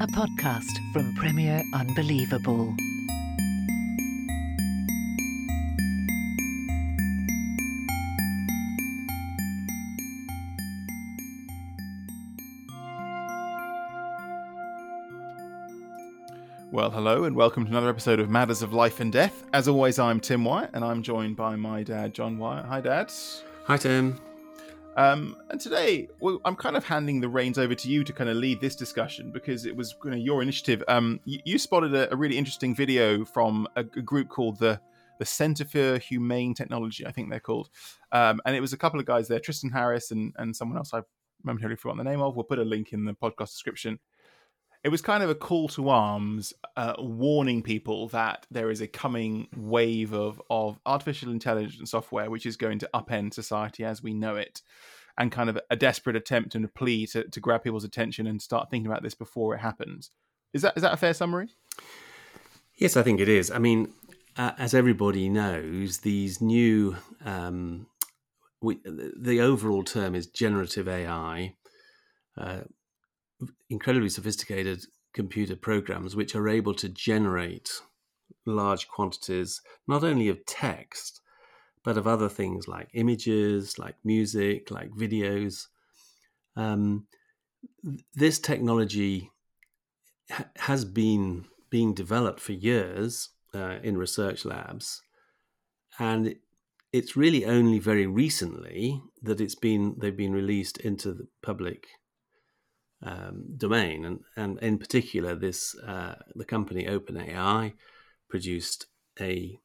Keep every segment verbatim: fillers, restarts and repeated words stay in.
A podcast from Premier Unbelievable. Well, hello and welcome to another episode of Matters of Life and Death. As always, I'm Tim Wyatt and I'm joined by my dad, John Wyatt. Hi, Dad. Hi, Tim. Um, and today, well, I'm kind of handing the reins over to you to kind of lead this discussion because it was you know, your initiative. Um, you, you spotted a, a really interesting video from a, a group called the the Centre for Humane Technology, I think they're called. Um, and it was a couple of guys there, Tristan Harris and, and someone else I momentarily forgot the name of. We'll put a link in the podcast description. It was kind of a call to arms, uh, warning people that there is a coming wave of, of artificial intelligence software, which is going to upend society as we know it, and kind of a desperate attempt and a plea to, to grab people's attention and start thinking about this before it happens. Is that is that a fair summary? Yes, I think it is. I mean, uh, as everybody knows, these new, um, we, the overall term is generative A I, uh, incredibly sophisticated computer programs which are able to generate large quantities not only of text but of other things like images, like music, like videos. Um, this technology ha- has been being developed for years uh, in research labs, and it's really only very recently that it's been they've been released into the public Um, domain, and, and in particular, this uh, the company OpenAI produced a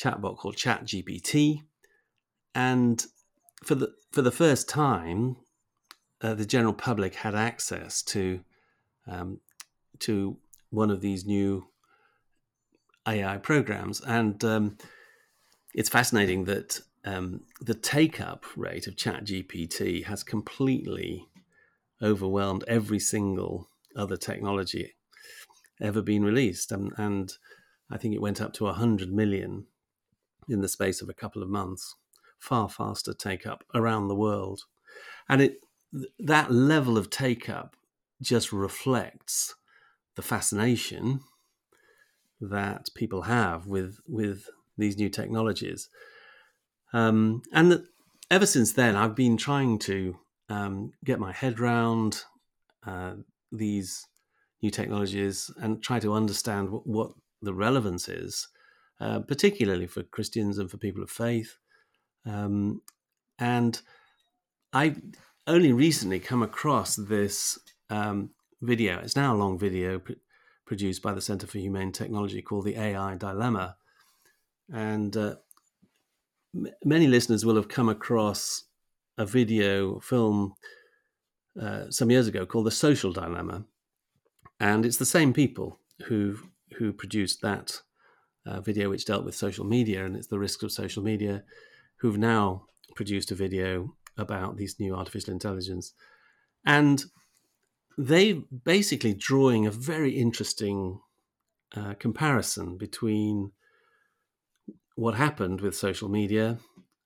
chatbot called ChatGPT, and for the for the first time, uh, the general public had access to um, to one of these new A I programs, and um, it's fascinating that um, the take-up rate of ChatGPT has completely overwhelmed every single other technology ever been released, and, and I think it went up to one hundred million in the space of a couple of months. Far faster take up around the world, and it that level of take up just reflects the fascination that people have with with these new technologies. Um, and the, ever since then, I've been trying to Um, get my head round uh, these new technologies and try to understand what, what the relevance is, uh, particularly for Christians and for people of faith. Um, and I only recently come across this um, video. It's now a long video pr- produced by the Centre for Humane Technology called The A I Dilemma. And uh, m- many listeners will have come across a video film uh, some years ago called The Social Dilemma. And it's the same people who who produced that uh, video, which dealt with social media, and it's the risks of social media, who've now produced a video about these new artificial intelligence. And they basically drawing a very interesting uh, comparison between what happened with social media,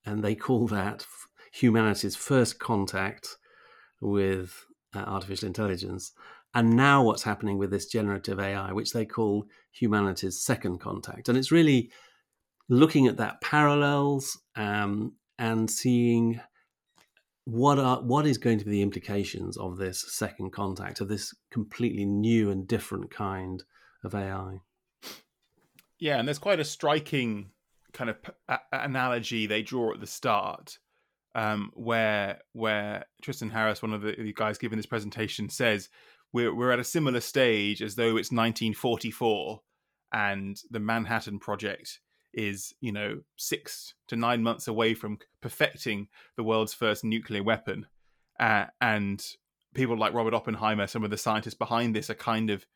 and they call that humanity's first contact with uh, artificial intelligence, and now what's happening with this generative A I, which they call humanity's second contact. And it's really looking at that parallels um, and seeing what are what is going to be the implications of this second contact, of this completely new and different kind of A I. Yeah, and there's quite a striking kind of a- analogy they draw at the start, um, where where Tristan Harris, one of the, the guys giving this presentation, says we're we're at a similar stage as though it's nineteen forty-four and the Manhattan Project is, you know, six to nine months away from perfecting the world's first nuclear weapon. Uh, and people like Robert Oppenheimer, some of the scientists behind this, are kind of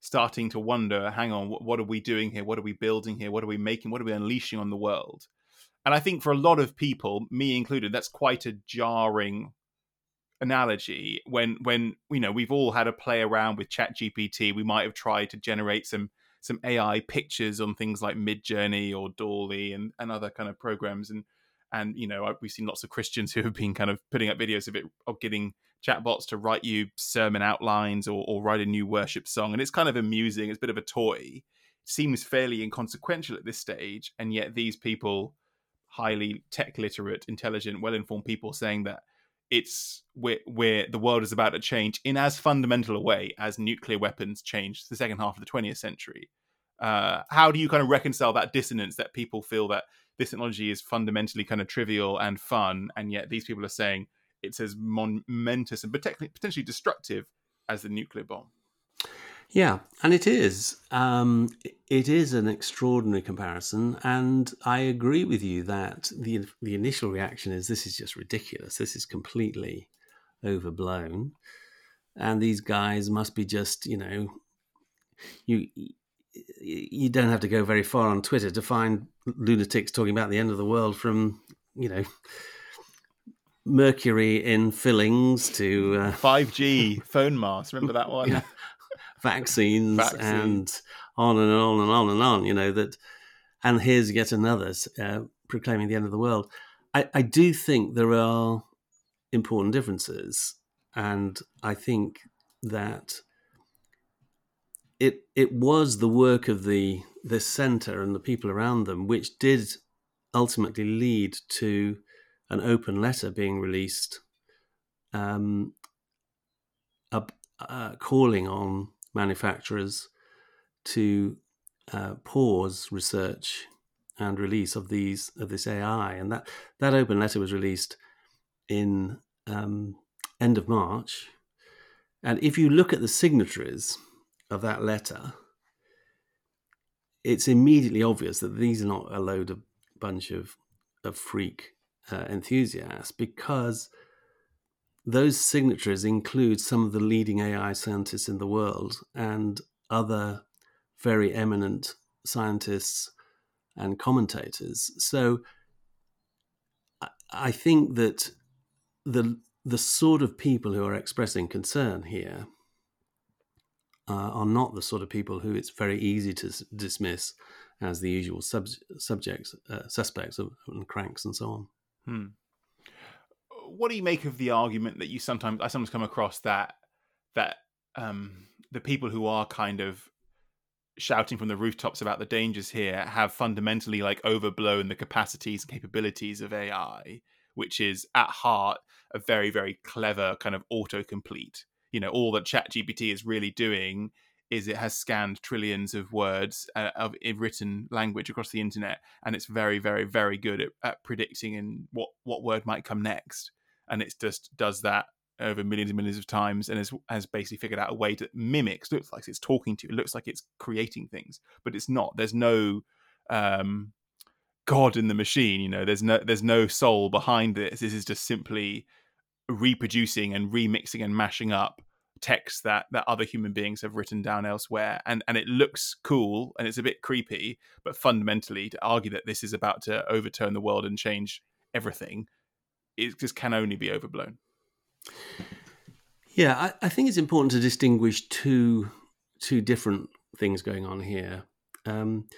starting to wonder, hang on, what, what are we doing here? What are we building here? What are we making? What are we unleashing on the world? And I think for a lot of people, me included, that's quite a jarring analogy when, when you know, we've all had a play around with ChatGPT. We might have tried to generate some some A I pictures on things like Midjourney or Dall-E and, and other kind of programs. And, and you know, we've seen lots of Christians who have been kind of putting up videos of it, of getting chatbots to write you sermon outlines or, or write a new worship song. And it's kind of amusing. It's a bit of a toy. It seems fairly inconsequential at this stage. And yet these people, highly tech literate, intelligent, well-informed people, saying that it's where, where the world is about to change in as fundamental a way as nuclear weapons changed the second half of the twentieth century. Uh, how do you kind of reconcile that dissonance that people feel that this technology is fundamentally kind of trivial and fun, and yet these people are saying it's as momentous and potentially destructive as the nuclear bomb? Yeah, and it is. Um, it is an extraordinary comparison, and I agree with you that the the initial reaction is this is just ridiculous. This is completely overblown, and these guys must be just, you know, you you don't have to go very far on Twitter to find lunatics talking about the end of the world from, you know, mercury in fillings to uh... five G phone masks. Remember that one? Yeah. Vaccines, Vaccines and on and on and on and on, you know, that, and here's yet another uh, proclaiming the end of the world. I, I do think there are important differences, and I think that it it was the work of the the centre and the people around them which did ultimately lead to an open letter being released, um, up, uh, calling on manufacturers to uh, pause research and release of these of this A I, and that that open letter was released in um, end of March. And if you look at the signatories of that letter, it's immediately obvious that these are not a load of bunch of of freak uh, enthusiasts, because those signatories include some of the leading A I scientists in the world and other very eminent scientists and commentators. So I think that the the sort of people who are expressing concern here uh, are not the sort of people who it's very easy to s- dismiss as the usual sub- subjects, uh, suspects of, and cranks and so on. Hmm. What do you make of the argument that you sometimes, I sometimes come across that, that um, the people who are kind of shouting from the rooftops about the dangers here have fundamentally like overblown the capacities and capabilities of A I, which is at heart a very, very clever kind of autocomplete. You know, all that ChatGPT is really doing is it has scanned trillions of words uh, of written language across the internet, and it's very, very, very good at, at predicting and what, what word might come next. And it just does that over millions and millions of times, and has, has basically figured out a way to mimic. It looks like it's talking to you. It looks like it's creating things, but it's not. There's no um, God in the machine. You know, there's no there's no soul behind this. This is just simply reproducing and remixing and mashing up text that that other human beings have written down elsewhere, and and it looks cool and it's a bit creepy, but fundamentally to argue that this is about to overturn the world and change everything, it just can only be overblown. Yeah, I, I think it's important to distinguish two two different things going on here. Um,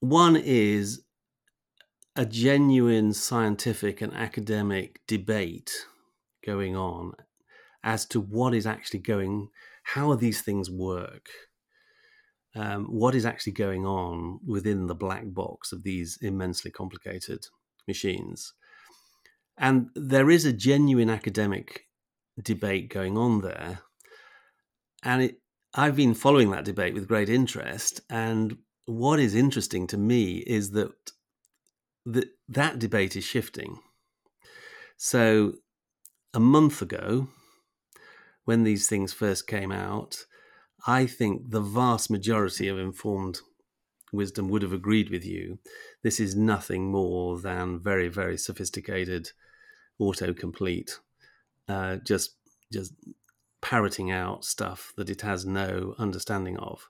one is a genuine scientific and academic debate going on as to what is actually going, how these things work, um, what is actually going on within the black box of these immensely complicated machines. And there is a genuine academic debate going on there. And it, I've been following that debate with great interest, and what is interesting to me is that the, that debate is shifting. So a month ago, when these things first came out, I think the vast majority of informed wisdom would have agreed with you. This is nothing more than very, very sophisticated autocomplete, uh, just just parroting out stuff that it has no understanding of.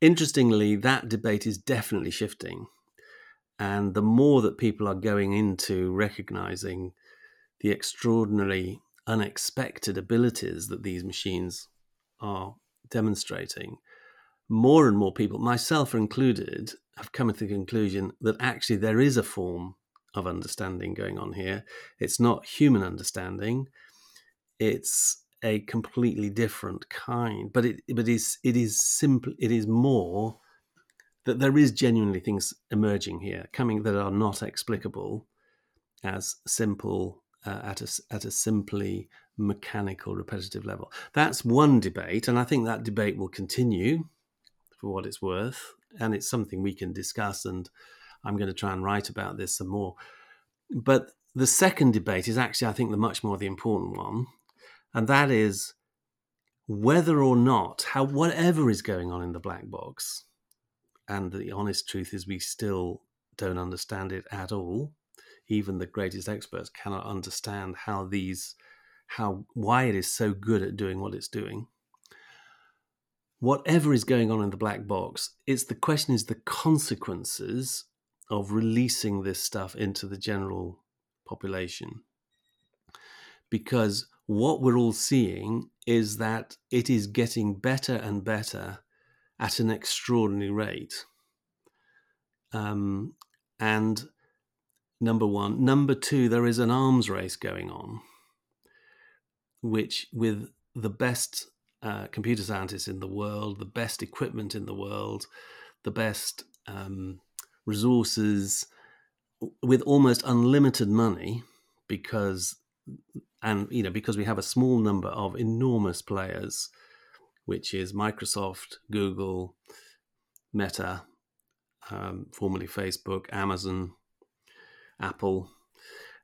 Interestingly, that debate is definitely shifting. And the more that people are going into recognizing the extraordinary, unexpected abilities that these machines are demonstrating, more and more people, myself included, have come to the conclusion that actually there is a form of understanding going on here. It's not human understanding. It's a completely different kind, but it but is it is simple. It is more that there is genuinely things emerging here, coming that are not explicable as simple uh, at a at a simply mechanical, repetitive level. That's one debate, and I think that debate will continue for what it's worth, and it's something we can discuss. And I'm going to try and write about this some more. But the second debate is actually, I think, the much more the important one. And that is whether or not, how whatever is going on in the black box, and the honest truth is we still don't understand it at all. Even the greatest experts cannot understand how these, how why it is so good at doing what it's doing. Whatever is going on in the black box, it's the question is the consequences of releasing this stuff into the general population. Because what we're all seeing is that it is getting better and better at an extraordinary rate. Um, and number one. Number two, there is an arms race going on, which with the best uh, computer scientists in the world, the best equipment in the world, the best um, resources, with almost unlimited money, because And, you know, because we have a small number of enormous players, which is Microsoft, Google, Meta, um, formerly Facebook, Amazon, Apple.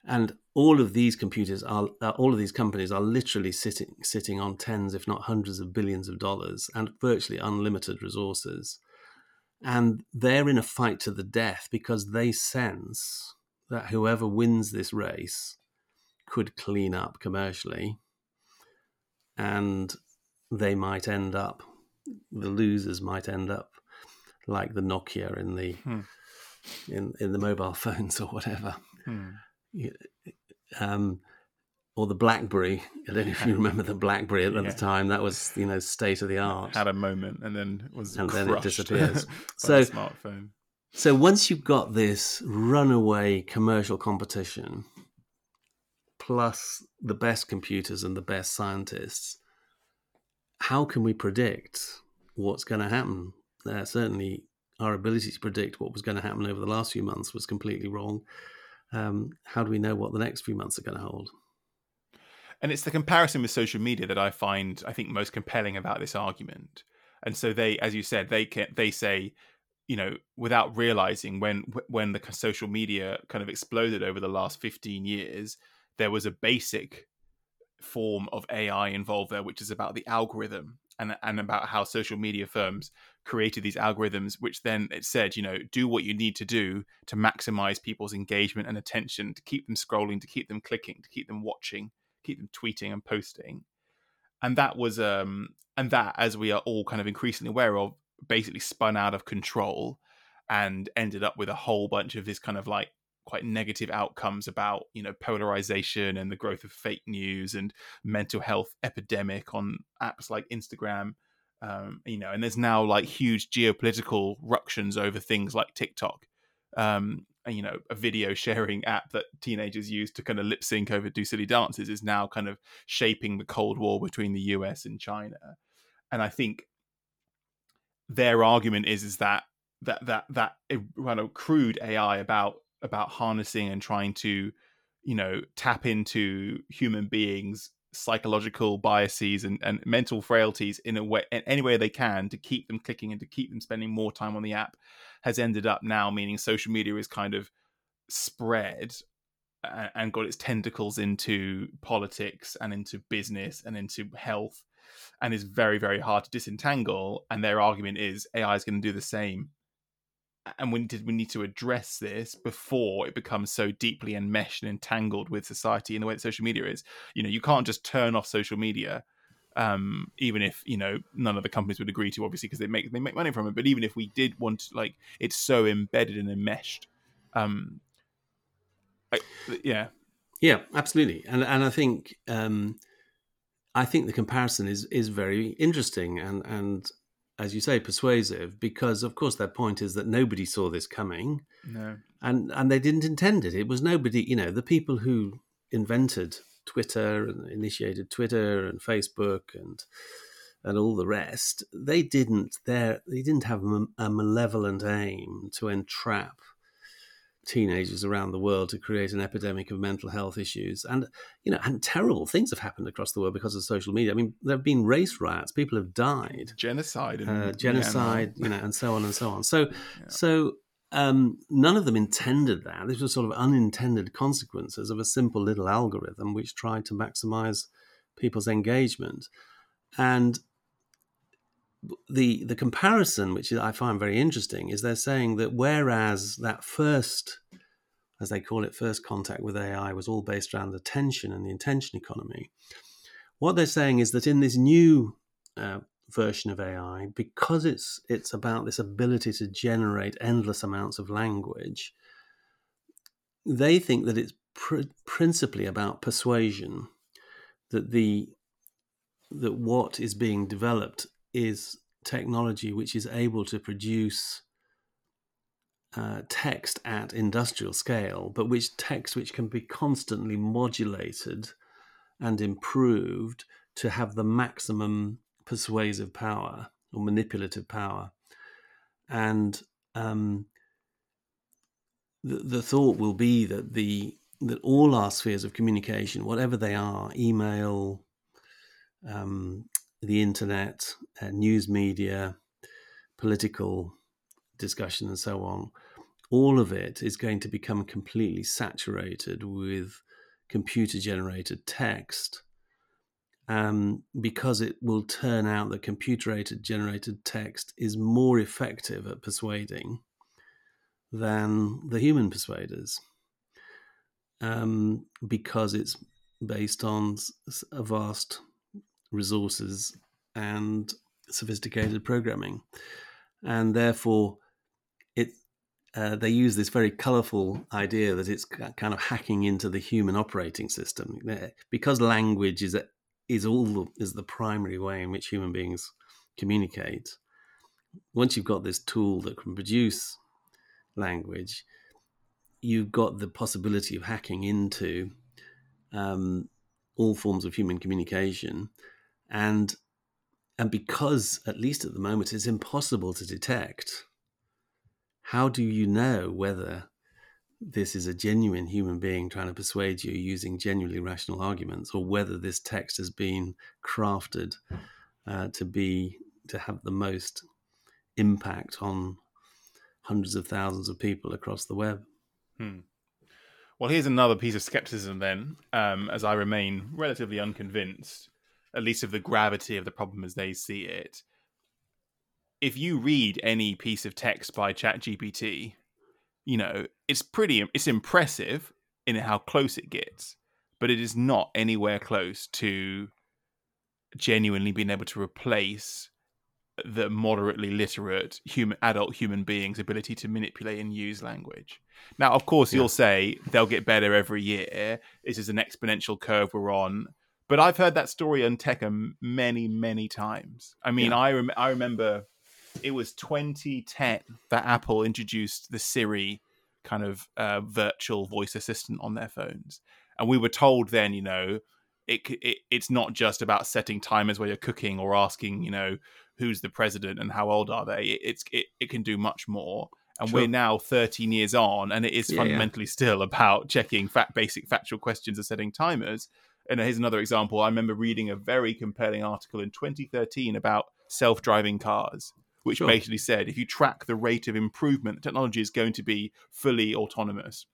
And all of these computers are, uh, all of these companies are literally sitting, sitting on tens, if not hundreds of billions of dollars and virtually unlimited resources. And they're in a fight to the death because they sense that whoever wins this race could clean up commercially, and they might end up, the losers might end up like the Nokia in the hmm. in, in the mobile phones or whatever, hmm. um, or the BlackBerry. I don't know if you remember the BlackBerry at yeah. the time. That was, you know, state of the art. Had a moment and then was and crushed then it disappears. so smartphone. So once you've got this runaway commercial competition, plus the best computers and the best scientists, how can we predict what's going to happen? Uh, certainly our ability to predict what was going to happen over the last few months was completely wrong. Um, how do we know what the next few months are going to hold? And it's the comparison with social media that I find, I think, most compelling about this argument. And so they, as you said, they can, they say, you know, without realizing when when the social media kind of exploded over the last fifteen years, there was a basic form of A I involved there, which is about the algorithm and, and about how social media firms created these algorithms, which then it said, you know, do what you need to do to maximize people's engagement and attention, to keep them scrolling, to keep them clicking, to keep them watching, keep them tweeting and posting. And that was, um, and that, as we are all kind of increasingly aware of, basically spun out of control and ended up with a whole bunch of this kind of like quite negative outcomes about, you know, polarization and the growth of fake news and mental health epidemic on apps like Instagram, um, you know, and there's now like huge geopolitical ructions over things like TikTok, um, and, you know, a video sharing app that teenagers use to kind of lip sync over do silly dances is now kind of shaping the Cold War between the U S and China. And I think their argument is, is that, that, that, that kind of crude A I about, about harnessing and trying to, you know, tap into human beings' psychological biases and, and mental frailties in a way, in any way they can, to keep them clicking and to keep them spending more time on the app, has ended up now meaning social media is kind of spread and, and got its tentacles into politics and into business and into health, and is very, very hard to disentangle. And their argument is A I is going to do the same. And we need, to, we need to address this before it becomes so deeply enmeshed and entangled with society in the way that social media is. You know, you can't just turn off social media, um, even if, you know, none of the companies would agree to, obviously, because they make they make money from it. But even if we did want to, like, it's so embedded and enmeshed. Um, I, yeah. Yeah, absolutely. And and I think um, I think the comparison is is very interesting and and. as you say, persuasive, because of course their point is that nobody saw this coming. No. And and they didn't intend it. It was nobody, you know, the people who invented Twitter and initiated Twitter and Facebook and and all the rest, they didn't there they didn't have a malevolent aim to entrap teenagers around the world to create an epidemic of mental health issues. And, you know, and terrible things have happened across the world because of social media. I mean, there have been race riots. People have died. Genocide. And, uh, genocide, yeah, you know, and so on and so on. So, yeah. so um, none of them intended that. These were sort of unintended consequences of a simple little algorithm which tried to maximize people's engagement. And The the comparison, which I find very interesting, is they're saying that whereas that first, as they call it, first contact with A I was all based around attention and the intention economy, what they're saying is that in this new uh, version of A I, because it's it's about this ability to generate endless amounts of language, they think that it's pr- principally about persuasion, that the that what is being developed is technology which is able to produce uh, text at industrial scale, but which text which can be constantly modulated and improved to have the maximum persuasive power or manipulative power. And um, the, the thought will be that the that all our spheres of communication, whatever they are, email, um, the internet, uh, news media, political discussion, and so on, all of it is going to become completely saturated with computer-generated text, um, because it will turn out that computer-generated text is more effective at persuading than the human persuaders, um, because it's based on a vast resources and sophisticated programming, and therefore it uh, they use this very colorful idea that it's kind of hacking into the human operating system, because language is is all the, is the primary way in which human beings communicate. Once you've got this tool that can produce language, you've got the possibility of hacking into um, all forms of human communication. And and because, at least at the moment, it's impossible to detect, how do you know whether this is a genuine human being trying to persuade you using genuinely rational arguments, or whether this text has been crafted uh, to be to have the most impact on hundreds of thousands of people across the web? Hmm. Well, here's another piece of skepticism then, um, as I remain relatively unconvinced, at least of the gravity of the problem as they see it. If you read any piece of text by ChatGPT, you know, it's pretty, it's impressive in how close it gets, but it is not anywhere close to genuinely being able to replace the moderately literate human, adult human beings' ability to manipulate and use language. Now, of course, yeah. You'll say they'll get better every year. This is an exponential curve we're on. But I've heard that story on Tekka many, many times. I mean, yeah. I rem- I remember it was twenty ten that Apple introduced the Siri kind of uh, virtual voice assistant on their phones. And we were told then, you know, it, it it's not just about setting timers where you're cooking or asking, you know, who's the president and how old are they? It, it's, it, it can do much more. And sure. We're now thirteen years on, and it is yeah, fundamentally yeah. still about checking fact, basic factual questions and setting timers. and here's another example. I remember reading a very compelling article in twenty thirteen about self-driving cars, which sure. basically said if you track the rate of improvement, the technology is going to be fully autonomous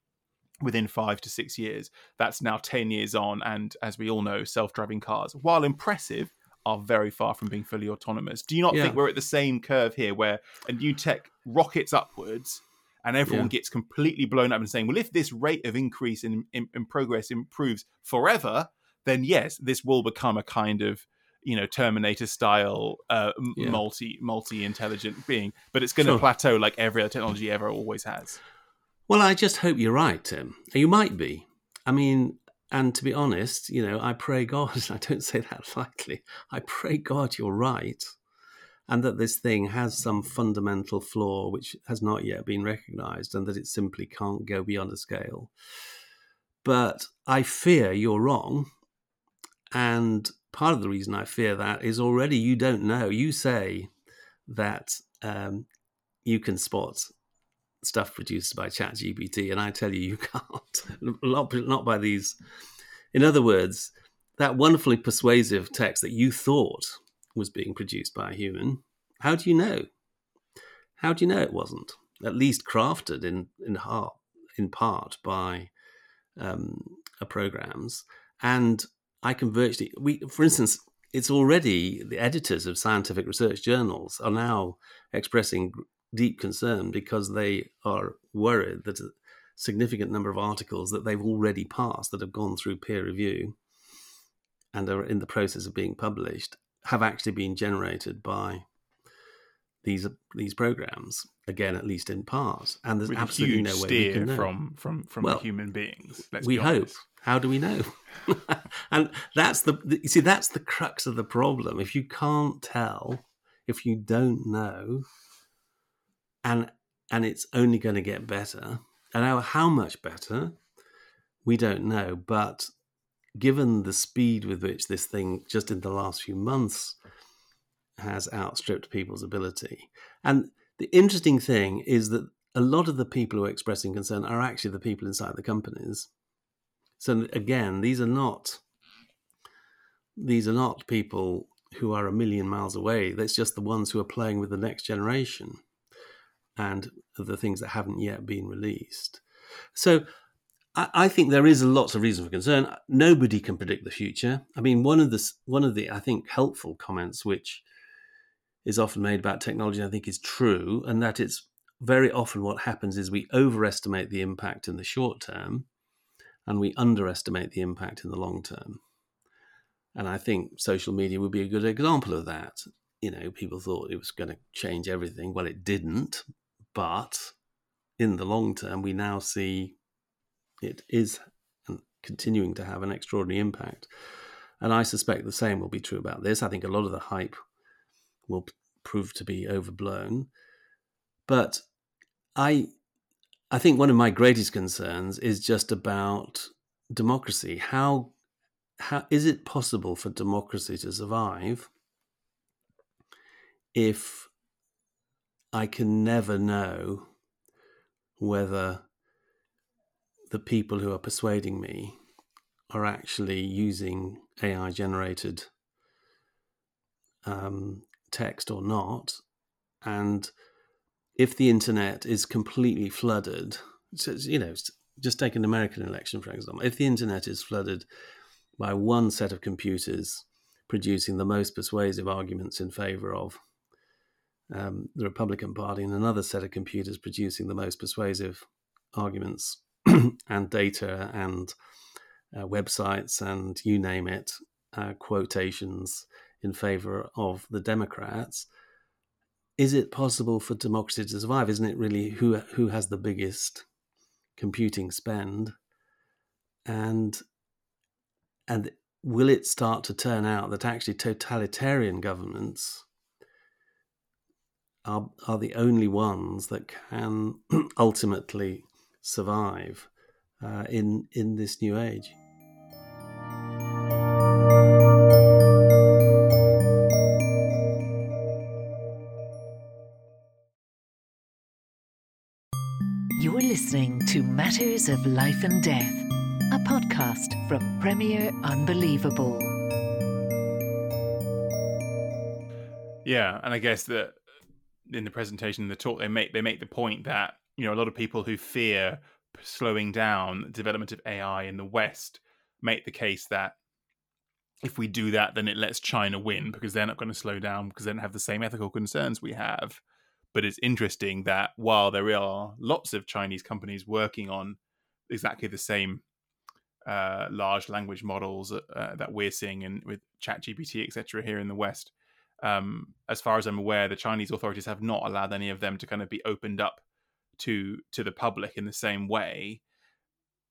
within five to six years. That's now ten years on. And as we all know, self-driving cars, while impressive, are very far from being fully autonomous. Do you not yeah. think we're at the same curve here where a new tech rockets upwards and everyone yeah. gets completely blown up and saying, well, if this rate of increase in, in, in progress improves forever, then yes, this will become a kind of, you know, Terminator style, uh, yeah. multi, multi-intelligent being, but it's going to sure. plateau like every other technology ever always has. Well, I just hope you're right, Tim. You might be. I mean, and to be honest, you know, I pray God, and I don't say that lightly, I pray God you're right, and that this thing has some fundamental flaw which has not yet been recognised, and that it simply can't go beyond a scale. But I fear you're wrong, and part of the reason I fear that is already you don't know. You say that um, you can spot stuff produced by ChatGPT, and I tell you, you can't. Not, not by these. In other words, that wonderfully persuasive text that you thought was being produced by a human, how do you know? How do you know it wasn't? At least crafted in in, heart, in part by um, programs. And I can virtually, we, for instance, it's already the editors of scientific research journals are now expressing deep concern because they are worried that a significant number of articles that they've already passed, that have gone through peer review and are in the process of being published, have actually been generated by these these programs, again, at least in part. And there's With absolutely no way we can know. From, from, from well, human beings. Let's we be hope. How do we know? And that's the, you see, that's the crux of the problem. If you can't tell, if you don't know, And and it's only going to get better. And how, how much better, we don't know. But given the speed with which this thing, just in the last few months, has outstripped people's ability. And the interesting thing is that a lot of the people who are expressing concern are actually the people inside the companies. So again, these are not these are not people who are a million miles away. That's just the ones who are playing with the next generation and the things that haven't yet been released. So I, I think there is lots of reason for concern. Nobody can predict the future. I mean, one of the, one of the I think, helpful comments which is often made about technology, I think, is true, and that it's very often what happens is we overestimate the impact in the short term and we underestimate the impact in the long term. And I think social media would be a good example of that. You know, people thought it was going to change everything. Well, it didn't. But in the long term, we now see it is continuing to have an extraordinary impact. And I suspect the same will be true about this. I think a lot of the hype will prove to be overblown. But I, I think one of my greatest concerns is just about democracy. How, how is it possible for democracy to survive if I can never know whether the people who are persuading me are actually using A I-generated um, text or not? And if the internet is completely flooded, so, you know, just take an American election, for example. If the internet is flooded by one set of computers producing the most persuasive arguments in favour of Um, the Republican Party, and another set of computers producing the most persuasive arguments and data and uh, websites and you name it, uh, quotations in favor of the Democrats. Is it possible for democracy to survive? Isn't it really who who has the biggest computing spend? And and will it start to turn out that actually totalitarian governments Are, are the only ones that can ultimately survive uh, in in this new age? You're listening to Matters of Life and Death, a podcast from Premier Unbelievable. Yeah, and I guess that in the presentation, in the talk, they make they make the point that, you know, a lot of people who fear slowing down development of A I in the West make the case that if we do that, then it lets China win because they're not going to slow down because they don't have the same ethical concerns we have. But it's interesting that while there are lots of Chinese companies working on exactly the same uh, large language models uh, that we're seeing in, with ChatGPT, et cetera, here in the West, um, as far as I'm aware, the Chinese authorities have not allowed any of them to kind of be opened up to to the public in the same way.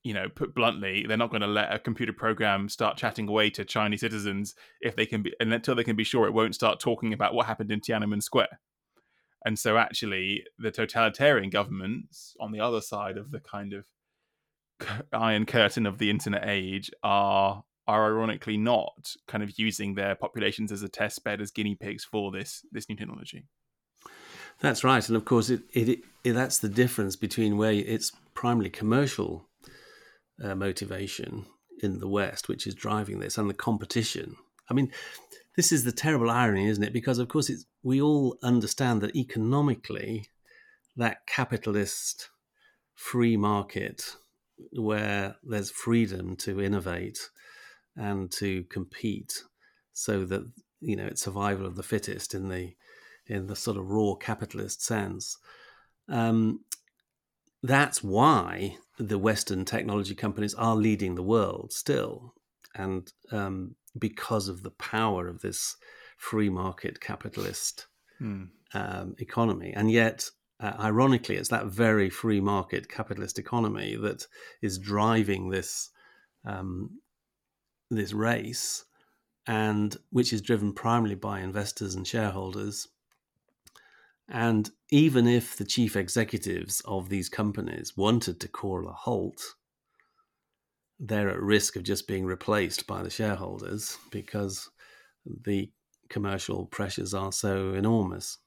You know, put bluntly, they're not going to let a computer program start chatting away to Chinese citizens if they can be, and until they can be sure it won't start talking about what happened in Tiananmen Square. And so, actually, the totalitarian governments on the other side of the kind of iron curtain of the internet age are are ironically not kind of using their populations as a test bed, as guinea pigs for this this new technology. That's right, and of course, it it, it that's the difference between where it's primarily commercial Uh, motivation in the West, which is driving this, and the competition. I mean, this is the terrible irony, isn't it? Because, of course, it's, we all understand that economically, that capitalist free market where there's freedom to innovate and to compete so that, you know, it's survival of the fittest in the in the sort of raw capitalist sense. Um, that's why the Western technology companies are leading the world still, and um, because of the power of this free market capitalist mm. um, economy. And yet, uh, ironically, it's that very free market capitalist economy that is driving this um, this race, and which is driven primarily by investors and shareholders. And even if the chief executives of these companies wanted to call a halt, they're at risk of just being replaced by the shareholders because the commercial pressures are so enormous.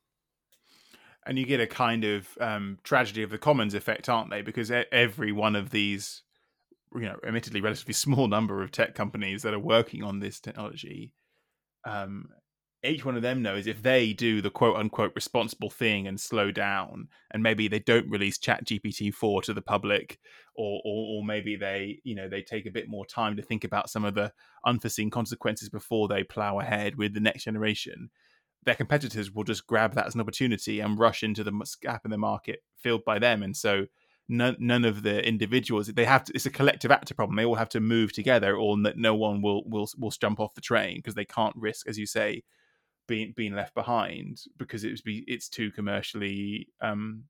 And you get a kind of um, tragedy of the commons effect, aren't they? Because every one of these, you know, admittedly relatively small number of tech companies that are working on this technology, um, each one of them knows if they do the quote unquote responsible thing and slow down, and maybe they don't release ChatGPT four to the public, or, or or maybe they, you know, they take a bit more time to think about some of the unforeseen consequences before they plow ahead with the next generation, their competitors will just grab that as an opportunity and rush into the gap in the market filled by them. And so none, none of the individuals, they have to, it's a collective actor problem. They all have to move together, or no one will, will, will jump off the train because they can't risk, as you say, Being, being left behind, because it would be it's too commercially um,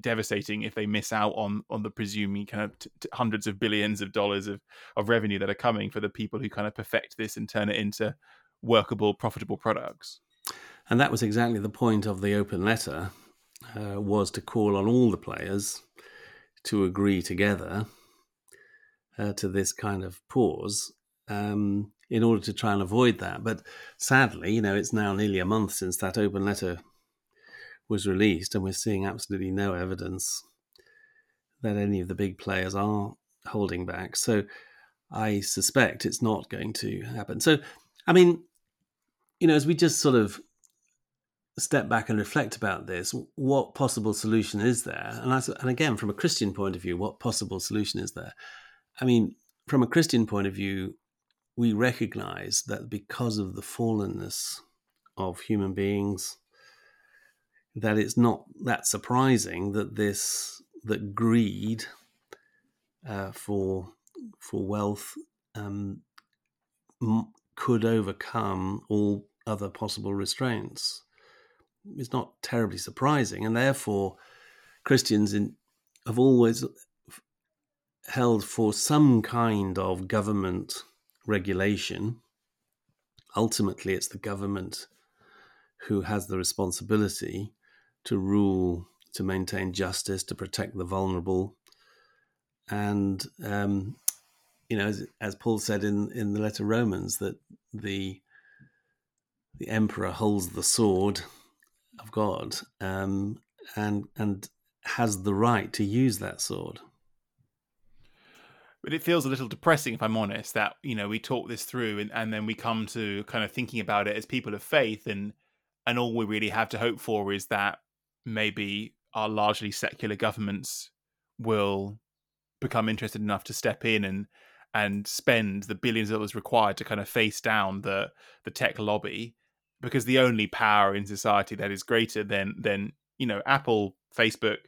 devastating if they miss out on on the presuming kind of t- t- hundreds of billions of dollars of, of revenue that are coming for the people who kind of perfect this and turn it into workable, profitable products. And that was exactly the point of the open letter, uh, was to call on all the players to agree together uh, to this kind of pause, Um in order to try and avoid that. But sadly, you know, it's now nearly a month since that open letter was released, and we're seeing absolutely no evidence that any of the big players are holding back. So I suspect it's not going to happen. So, I mean, you know, as we just sort of step back and reflect about this, what possible solution is there? And, I, and again, from a Christian point of view, what possible solution is there? I mean, from a Christian point of view, we recognize that because of the fallenness of human beings, that it's not that surprising that this, that greed uh, for for wealth um, m- could overcome all other possible restraints. It's not terribly surprising, and therefore Christians in, have always held for some kind of government regulation. Ultimately, it's the government who has the responsibility to rule, to maintain justice, to protect the vulnerable. And, um, you know, as, as Paul said in, in the letter Romans, that the the emperor holds the sword of God, um, and and has the right to use that sword. But it feels a little depressing, if I'm honest, that, you know, we talk this through and, and then we come to kind of thinking about it as people of faith, and and all we really have to hope for is that maybe our largely secular governments will become interested enough to step in and and spend the billions that was required to kind of face down the the tech lobby, because the only power in society that is greater than than you know Apple, Facebook,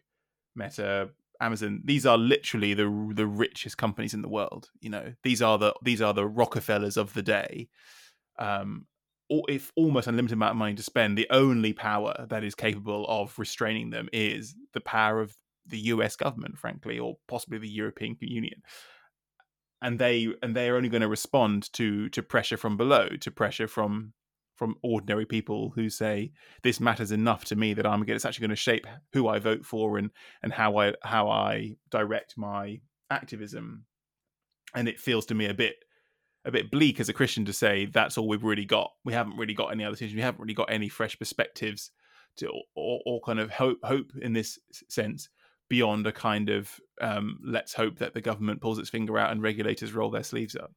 Meta, Amazon, these are literally the the richest companies in the world. You know, these are the these are the Rockefellers of the day. Um, or if almost unlimited amount of money to spend, the only power that is capable of restraining them is the power of the U S government, frankly, or possibly the European Union. And they and they are only going to respond to to pressure from below, to pressure from from ordinary people who say, this matters enough to me that I'm going, it's actually going to shape who I vote for and and how I how I direct my activism. And it feels to me a bit a bit bleak as a Christian to say that's all we've really got. We haven't really got any other decisions. We haven't really got any fresh perspectives to or, or kind of hope hope in this sense, beyond a kind of um, let's hope that the government pulls its finger out and regulators roll their sleeves up.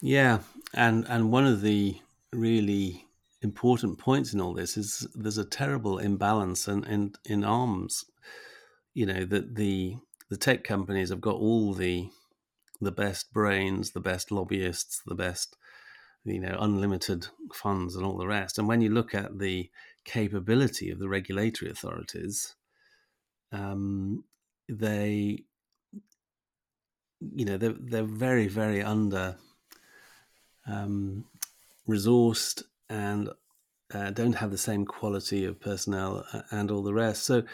Yeah, and and one of the really important points in all this is there's a terrible imbalance and in, in, in arms. You know, that the the tech companies have got all the the best brains, the best lobbyists, the best, you know, unlimited funds and all the rest. And when you look at the capability of the regulatory authorities, Um, they, you know, they're, they're very, very under um, resourced and uh, don't have the same quality of personnel and all the rest. So,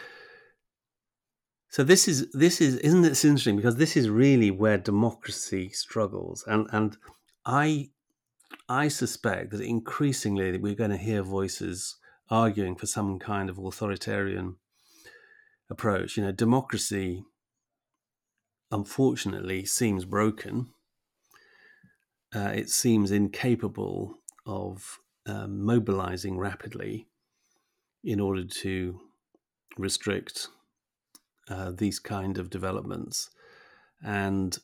so this is this is isn't this interesting, because this is really where democracy struggles, and and I I suspect that increasingly we're going to hear voices arguing for some kind of authoritarian approach. You know, democracy, unfortunately, seems broken. Uh, it seems incapable of um, mobilizing rapidly in order to restrict uh, these kind of developments. And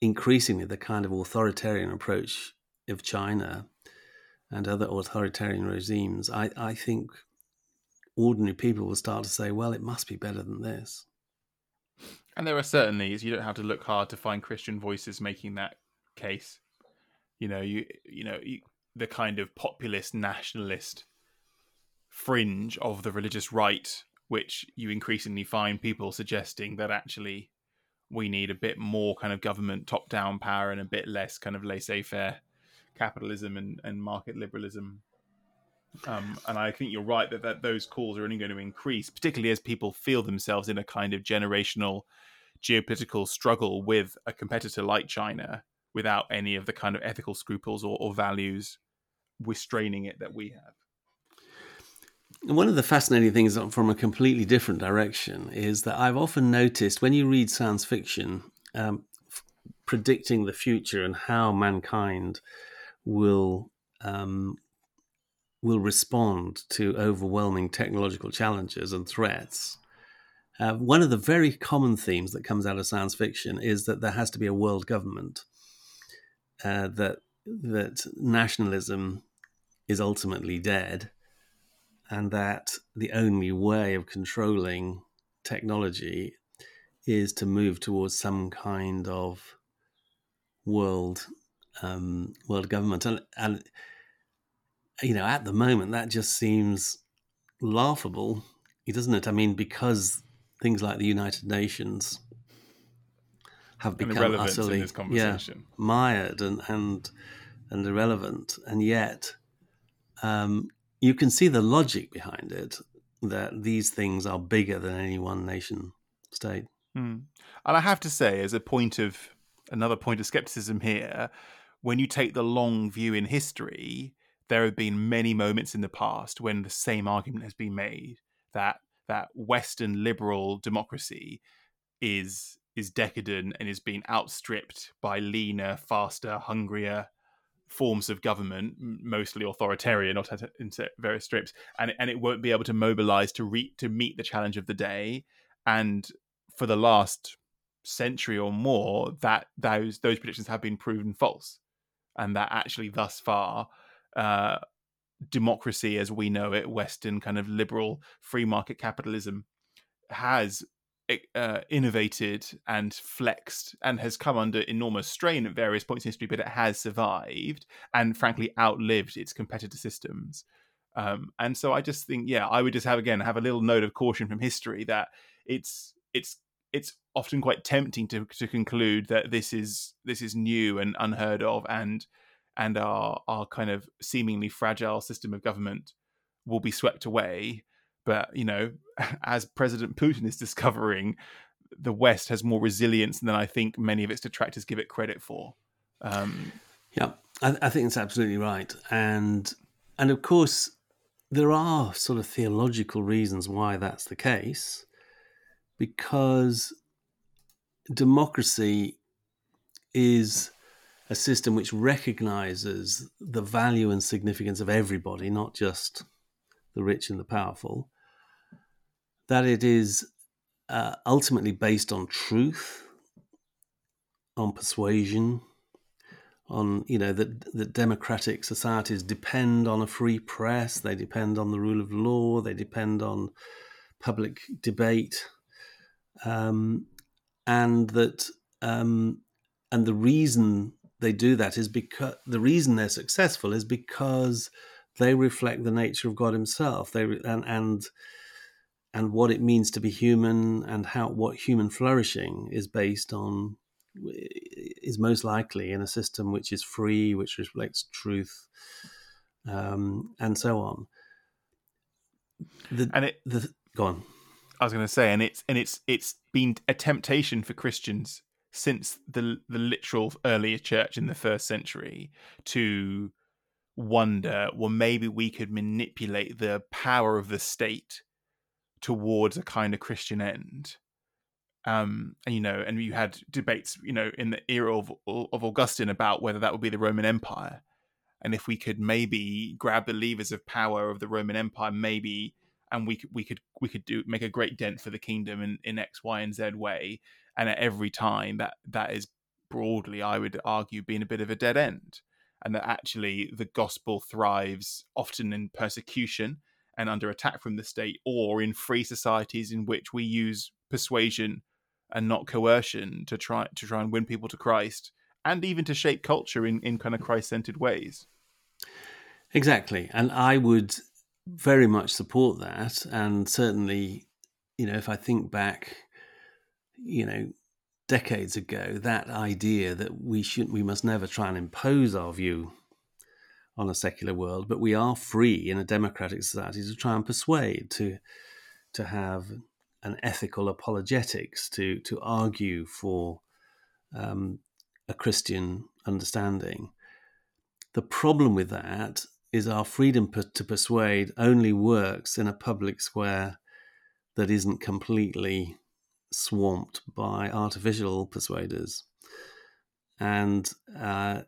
increasingly, the kind of authoritarian approach of China and other authoritarian regimes, I, I think ordinary people will start to say, well, it must be better than this. And there are certainly, you don't have to look hard to find Christian voices making that case. You know, you you know, you, the kind of populist nationalist fringe of the religious right, which you increasingly find people suggesting that actually we need a bit more kind of government top-down power and a bit less kind of laissez-faire capitalism and, and market liberalism. Um, and I think you're right that, that those calls are only going to increase, particularly as people feel themselves in a kind of generational geopolitical struggle with a competitor like China without any of the kind of ethical scruples or, or values restraining it that we have. One of the fascinating things from a completely different direction is that I've often noticed when you read science fiction um, f- predicting the future and how mankind will Um, will respond to overwhelming technological challenges and threats. Uh, one of the very common themes that comes out of science fiction is that there has to be a world government, uh, that that nationalism is ultimately dead, and that the only way of controlling technology is to move towards some kind of world um, world government. And, and you know, at the moment, that just seems laughable, doesn't it? I mean, because things like the United Nations have become and utterly in this conversation. Yeah, mired and, and and irrelevant, and yet um, you can see the logic behind it, that these things are bigger than any one nation state. Mm. And I have to say, as a point of another point of skepticism here, when you take the long view in history, there have been many moments in the past when the same argument has been made, that that Western liberal democracy is is decadent and is being outstripped by leaner, faster, hungrier forms of government, mostly authoritarian or in various strips, and and it won't be able to mobilize to re- to meet the challenge of the day. And for the last century or more that those those predictions have been proven false, and that actually thus far uh, democracy as we know it, Western kind of liberal free market capitalism, has uh, innovated and flexed and has come under enormous strain at various points in history, but it has survived and frankly outlived its competitor systems. Um, and so I just think, yeah, I would just have, again, have a little note of caution from history that it's it's it's often quite tempting to to conclude that this is this is new and unheard of, and and our our kind of seemingly fragile system of government will be swept away. But, you know, as President Putin is discovering, the West has more resilience than I think many of its detractors give it credit for. Um, yeah, I, I think that's absolutely right. And and of course, there are sort of theological reasons why that's the case, because democracy is a system which recognizes the value and significance of everybody, not just the rich and the powerful, that it is uh, ultimately based on truth, on persuasion, on, you know, that, that democratic societies depend on a free press, they depend on the rule of law, they depend on public debate, um, and that um, and the reason they do that is because the reason they're successful is because they reflect the nature of God Himself. They and and and what it means to be human, and how what human flourishing is based on, is most likely in a system which is free, which reflects truth, um, and so on. The, and it the, go on. I was going to say, and it's and it's it's been a temptation for Christians since the the literal earlier church in the first century to wonder, well, maybe we could manipulate the power of the state towards a kind of Christian end. Um, and, you know, and you had debates, you know, in the era of, of Augustine about whether that would be the Roman Empire. And if we could maybe grab the levers of power of the Roman Empire, maybe, and we could, we could, we could do, make a great dent for the kingdom in, in X, Y, and Z way. And at every time that, that is broadly, I would argue, being a bit of a dead end. And that actually the gospel thrives often in persecution and under attack from the state, or in free societies in which we use persuasion and not coercion to try to try and win people to Christ, and even to shape culture in, in kind of Christ-centered ways. Exactly. And I would very much support that. And certainly, you know, if I think back, you know, decades ago, that idea that we shouldn't, we must never try and impose our view on a secular world, but we are free in a democratic society to try and persuade, to to have an ethical apologetics, to to argue for um, a Christian understanding. The problem with that is our freedom per- to persuade only works in a public square that isn't completely swamped by artificial persuaders, and uh,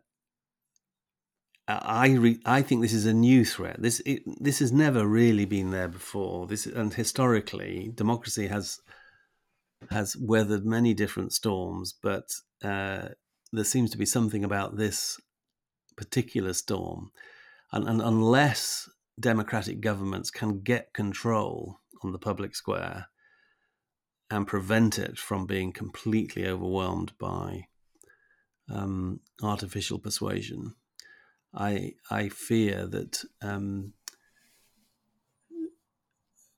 I re- I think this is a new threat. This it, this has never really been there before. This and historically, democracy has has weathered many different storms, but uh, there seems to be something about this particular storm, and, and unless democratic governments can get control on the public square and prevent it from being completely overwhelmed by um, artificial persuasion, I I fear that um,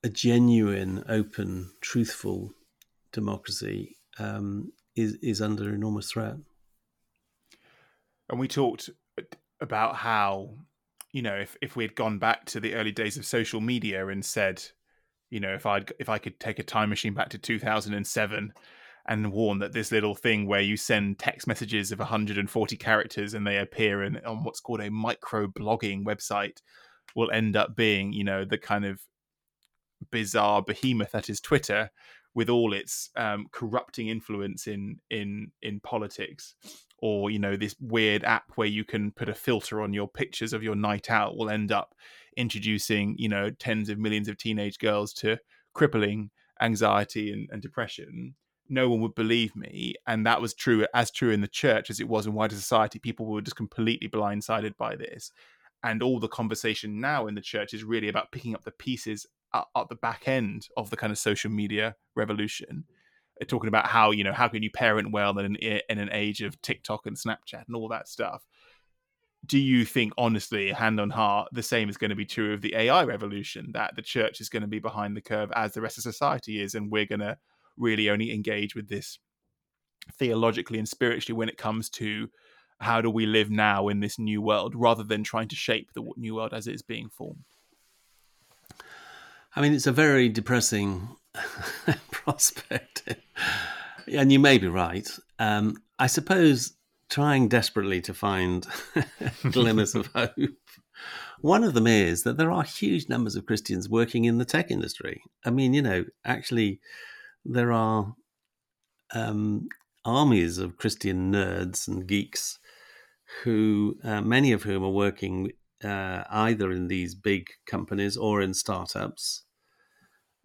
a genuine, open, truthful democracy um, is is under enormous threat. And we talked about how, you know, if if we had gone back to the early days of social media and said, you know, if I if I could take a time machine back to two thousand seven and warn that this little thing where you send text messages of one hundred forty characters and they appear in, on what's called a microblogging website will end up being, you know, the kind of bizarre behemoth that is Twitter, with all its um, corrupting influence in in in politics, or, you know, this weird app where you can put a filter on your pictures of your night out, will end up introducing, you know, tens of millions of teenage girls to crippling anxiety and, and depression. no one would believe me. And that was true, as true in the church as it was in wider society. People were just completely blindsided by this. And all the conversation now in the church is really about picking up the pieces at, at the back end of the kind of social media revolution. They're talking about how, you know, how can you parent well in, in an age of TikTok and Snapchat and all that stuff. Do you think, honestly, hand on heart, the same is going to be true of the A I revolution, that the church is going to be behind the curve as the rest of society is, and we're going to really only engage with this theologically and spiritually when it comes to how do we live now in this new world, rather than trying to shape the new world as it is being formed? I mean, it's a very depressing prospect. And you may be right. Um, I suppose trying desperately to find glimmers of hope. One of them is that there are huge numbers of Christians working in the tech industry. I mean, you know, actually there are um, armies of Christian nerds and geeks who, uh, many of whom are working uh, either in these big companies or in startups.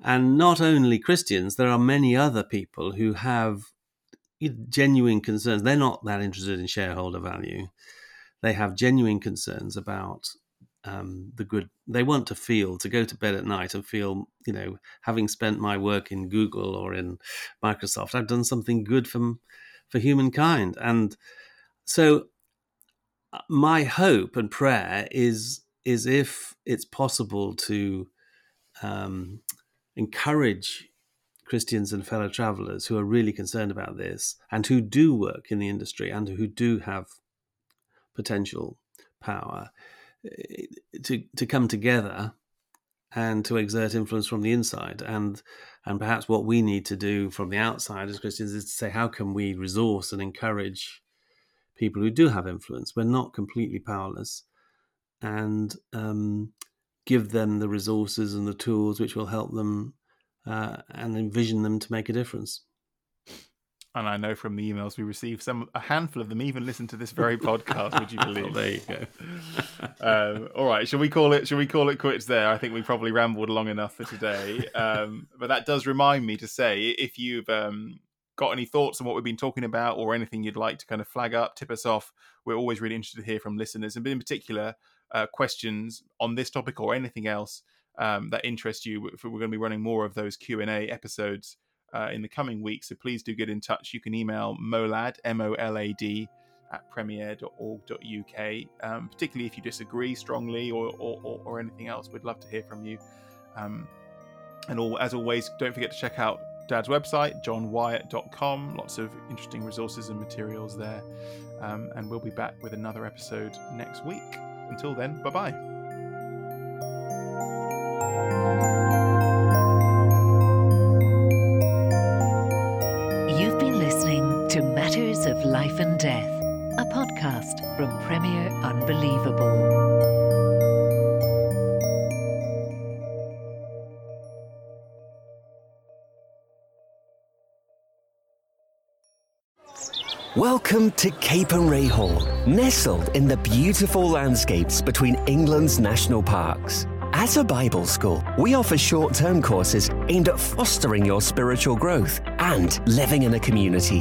And not only Christians, there are many other people who have genuine concerns. They're not that interested in shareholder value. They have genuine concerns about um, the good. They want to feel, to go to bed at night and feel, you know, having spent my work in Google or in Microsoft, I've done something good for, for humankind. And so my hope and prayer is, is if it's possible to um, encourage Christians and fellow travellers who are really concerned about this and who do work in the industry and who do have potential power to to come together and to exert influence from the inside. And and perhaps what we need to do from the outside as Christians is to say, how can we resource and encourage people who do have influence? We're not completely powerless. And um, give them the resources and the tools which will help them Uh, and envision them to make a difference. And I know from the emails we received, some a handful of them even listen to this very podcast. Would you believe? Oh, there you go. um, all right, shall we call it? Shall we call it quits there? I think we probably rambled long enough for today. Um, but that does remind me to say, if you've um, got any thoughts on what we've been talking about, or anything you'd like to kind of flag up, tip us off. We're always really interested to hear from listeners, and in particular, uh, questions on this topic or anything else Um, that interests you. We're going to be running more of those Q and A episodes uh, in the coming weeks, so please do get in touch. You can email molad, M O L A D, at premier dot org dot U K, um, particularly if you disagree strongly or, or, or, or anything else. We'd love to hear from you. Um, and all, as always, don't forget to check out Dad's website, john wyatt dot com. Lots of interesting resources and materials there. Um, and we'll be back with another episode next week. Until then, bye-bye. You've been listening to Matters of Life and Death, a podcast from Premier Unbelievable. Welcome to Cape and Ray Hall, nestled in the beautiful landscapes between England's national parks. As a Bible school, we offer short-term courses aimed at fostering your spiritual growth and living in a community.